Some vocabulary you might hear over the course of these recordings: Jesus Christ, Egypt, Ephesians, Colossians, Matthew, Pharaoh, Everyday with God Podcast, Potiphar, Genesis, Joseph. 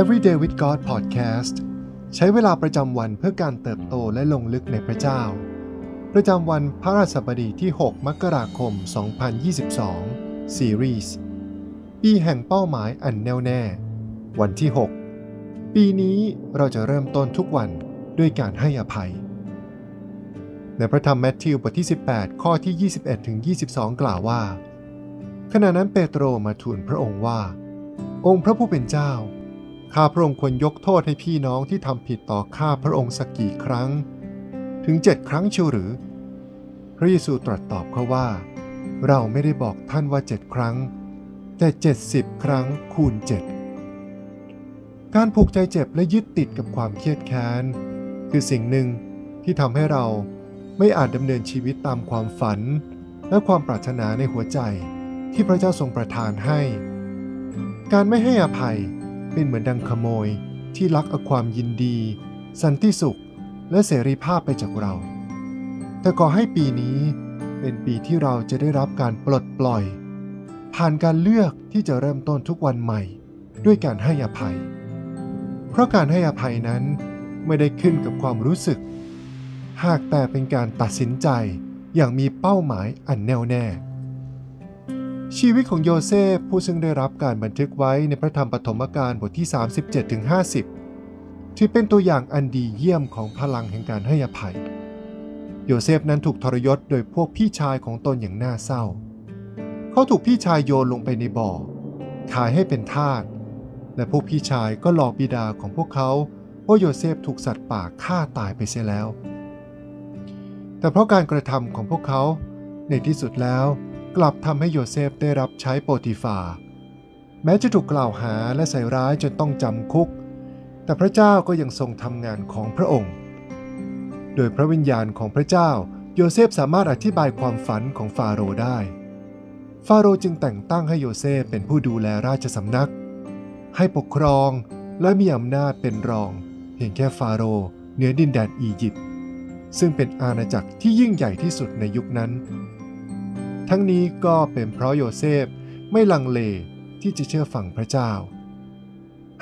Everyday with God Podcast ใช้เวลาประจำวันเพื่อการเติบโตและลงลึกในพระเจ้าประจำวันพฤหัสบดีที่6มกราคม2022ซีรีส์ปีแห่งเป้าหมายอันแน่วแน่วันที่6ปีนี้เราจะเริ่มต้นทุกวันด้วยการให้อภัยในพระธรรมแมทธิวบทที่18ข้อที่21ถึง22กล่าวว่าขณะนั้นเปโตรมาทูลพระองค์ว่าองค์พระผู้เป็นเจ้าข้าพระองค์ควรยกโทษให้พี่น้องที่ทำผิดต่อข้าพระองค์สักกี่ครั้งถึง7ครั้งเชียวหรือพระเยซูตรัสตอบเขาว่าเราไม่ได้บอกท่านว่า7ครั้งแต่70ครั้งคูณ7การผูกใจเจ็บและยึดติดกับความเครียดแค้นคือสิ่งหนึ่งที่ทำให้เราไม่อาจดำเนินชีวิตตามความฝันและความปรารถนาในหัวใจที่พระเจ้าทรงประทานให้การไม่ให้อภัยเป็นเหมือนดังขโมยที่ลักเอาความยินดีสันติสุขและเสรีภาพไปจากเราแต่ขอให้ปีนี้เป็นปีที่เราจะได้รับการปลดปล่อยผ่านการเลือกที่จะเริ่มต้นทุกวันใหม่ด้วยการให้อภัยเพราะการให้อภัยนั้นไม่ได้ขึ้นกับความรู้สึกหากแต่เป็นการตัดสินใจอย่างมีเป้าหมายอันแน่วแน่ชีวิตของโยเซฟผู้ซึ่งได้รับการบันทึกไว้ในพระธรรมปฐมกาลบทที่ 37-50 ที่เป็นตัวอย่างอันดีเยี่ยมของพลังแห่งการให้อภัยโยเซฟนั้นถูกทรยศโดยพวกพี่ชายของตนอย่างน่าเศร้าเขาถูกพี่ชายโยนลงไปในบ่อขายให้เป็นทาสและพวกพี่ชายก็หลอกบิดาของพวกเขาว่าโยเซฟถูกสัตว์ป่าฆ่าตายไปเสียแล้วแต่เพราะการกระทำของพวกเขาในที่สุดแล้วกลับทำให้โยเซฟได้รับใช้โปติฟาแม้จะถูกกล่าวหาและใส่ร้ายจนต้องจำคุกแต่พระเจ้าก็ยังทรงทำงานของพระองค์โดยพระวิญญาณของพระเจ้าโยเซฟสามารถอธิบายความฝันของฟาโรห์ได้ฟาโรห์จึงแต่งตั้งให้โยเซฟเป็นผู้ดูแลราชสำนักให้ปกครองและมีอำนาจเป็นรองเพียงแค่ฟาโรห์เหนือดินแดนอียิปต์ซึ่งเป็นอาณาจักรที่ยิ่งใหญ่ที่สุดในยุคนั้นทั้งนี้ก็เป็นเพราะโยเซฟไม่ลังเลที่จะเชื่อฟังพระเจ้า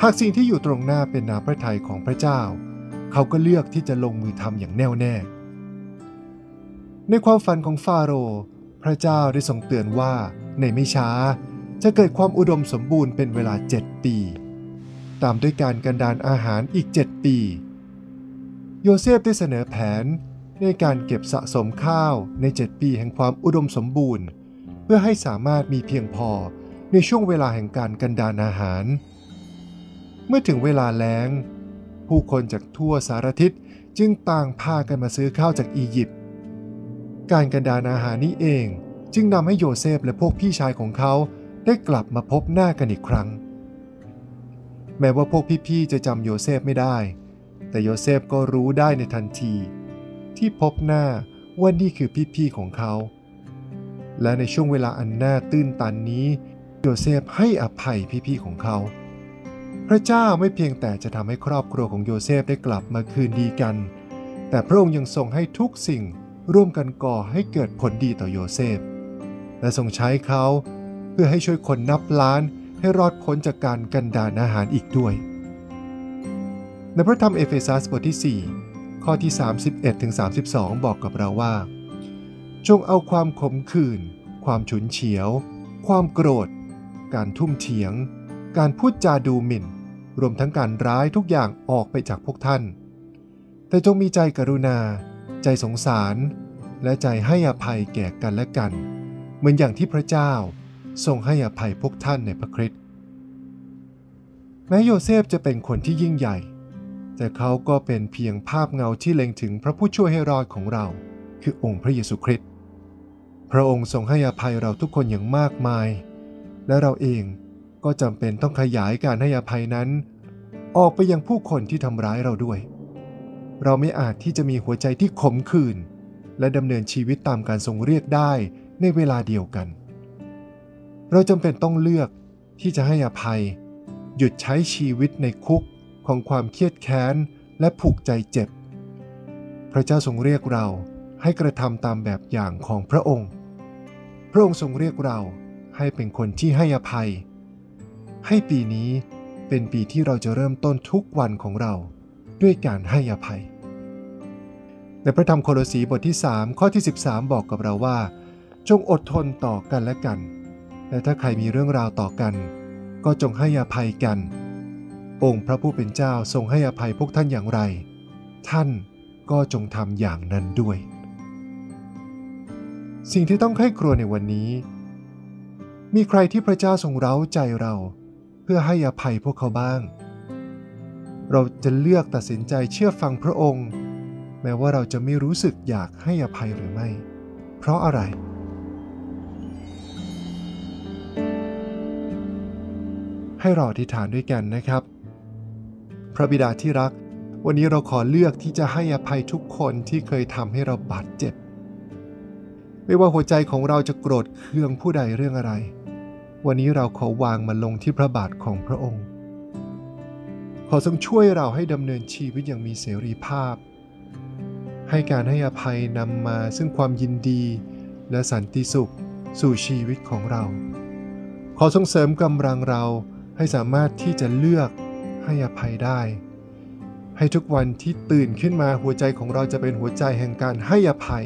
หากสิ่งที่อยู่ตรงหน้าเป็นน้ำพระทัยของพระเจ้าเขาก็เลือกที่จะลงมือทำอย่างแน่วแน่ในความฝันของฟาโรห์พระเจ้าได้ทรงเตือนว่าในไม่ช้าจะเกิดความอุดมสมบูรณ์เป็นเวลา7ปีตามด้วยการกันดารอาหารอีก7ปีโยเซฟได้เสนอแผนในการเก็บสะสมข้าวใน7ปีแห่งความอุดมสมบูรณ์เพื่อให้สามารถมีเพียงพอในช่วงเวลาแห่งการกันดารอาหารเมื่อถึงเวลาแล้งผู้คนจากทั่วสารทิศจึงต่างพากันมาซื้อข้าวจากอียิปต์การกันดารอาหารนี้เองจึงนำให้โยเซฟและพวกพี่ชายของเขาได้กลับมาพบหน้ากันอีกครั้งแม้ว่าพวกพี่ๆจะจำโยเซฟไม่ได้แต่โยเซฟก็รู้ได้ในทันทีที่พบหน้าว่านี่คือพี่ๆของเขาและในช่วงเวลาอันน่าตื้นตันนี้โยเซฟให้อภัยพี่ๆของเขาพระเจ้าไม่เพียงแต่จะทำให้ครอบครัวของโยเซฟได้กลับมาคืนดีกันแต่พระองค์ยังทรงให้ทุกสิ่งร่วมกันก่อให้เกิดผลดีต่อโยเซฟและทรงใช้เขาเพื่อให้ช่วยคนนับล้านให้รอดพ้นจากการกันดารอาหารอีกด้วยในพระธรรมเอเฟซัสบทที่4ข้อที่ 31-32 บอกกับเราว่าจงเอาความขมขื่นความฉุนเฉียวความโกรธการทุ่มเถียงการพูดจาดูหมิ่นรวมทั้งการร้ายทุกอย่างออกไปจากพวกท่านแต่จงมีใจกรุณาใจสงสารและใจให้อภัยแก่กันและกันเหมือนอย่างที่พระเจ้าทรงให้อภัยพวกท่านในพระคริสต์แม้โยเซฟจะเป็นคนที่ยิ่งใหญ่แต่เขาก็เป็นเพียงภาพเงาที่เล็งถึงพระผู้ช่วยให้รอดของเราคือองค์พระเยซูคริสต์พระองค์ทรงให้อภัยเราทุกคนอย่างมากมายและเราเองก็จำเป็นต้องขยายการให้อภัยนั้นออกไปยังผู้คนที่ทำร้ายเราด้วยเราไม่อาจที่จะมีหัวใจที่ขมขื่นและดำเนินชีวิตตามการทรงเรียกได้ในเวลาเดียวกันเราจำเป็นต้องเลือกที่จะให้อภัยหยุดใช้ชีวิตในคุกของความเครียดแค้นและผูกใจเจ็บพระเจ้าทรงเรียกเราให้กระทำตามแบบอย่างของพระองค์พระองค์ทรงเรียกเราให้เป็นคนที่ให้อภัยให้ปีนี้ เป็นปีที่เราจะเริ่มต้นทุกวันของเราด้วยการให้อภัยในพระธรรมโคโลสีบทที่3ข้อที่13บอกกับเราว่าจงอดทนต่อกันและกันและถ้าใครมีเรื่องราวต่อกันก็จงให้อภัยกันองค์พระผู้เป็นเจ้าทรงให้อภัยพวกท่านอย่างไรท่านก็จงทำอย่างนั้นด้วยสิ่งที่ต้องใคร่ครวญในวันนี้มีใครที่พระเจ้าทรงเร้าใจเราเพื่อให้อภัยพวกเขาบ้างเราจะเลือกตัดสินใจเชื่อฟังพระองค์แม้ว่าเราจะไม่รู้สึกอยากให้อภัยหรือไม่เพราะอะไรให้เราอธิษฐานด้วยกันนะครับพระบิดาที่รักวันนี้เราขอเลือกที่จะให้อภัยทุกคนที่เคยทำให้เราบาดเจ็บไม่ว่าหัวใจของเราจะโกรธเคืองผู้ใดเรื่องอะไรวันนี้เราขอวางมันลงที่พระบาทของพระองค์ขอทรงช่วยเราให้ดำเนินชีวิตอย่างมีเสรีภาพให้การให้อภัยนำมาซึ่งความยินดีและสันติสุขสู่ชีวิตของเราขอทรงเสริมกำลังเราให้สามารถที่จะเลือกให้อภัยได้ให้ทุกวันที่ตื่นขึ้นมาหัวใจของเราจะเป็นหัวใจแห่งการให้อภัย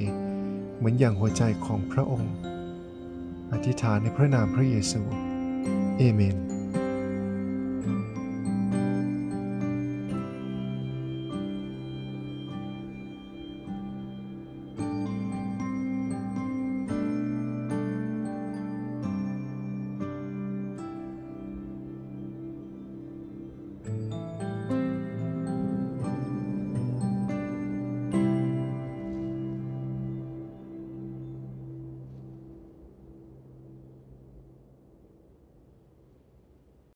เหมือนอย่างหัวใจของพระองค์อธิษฐานในพระนามพระเยซูเอเมน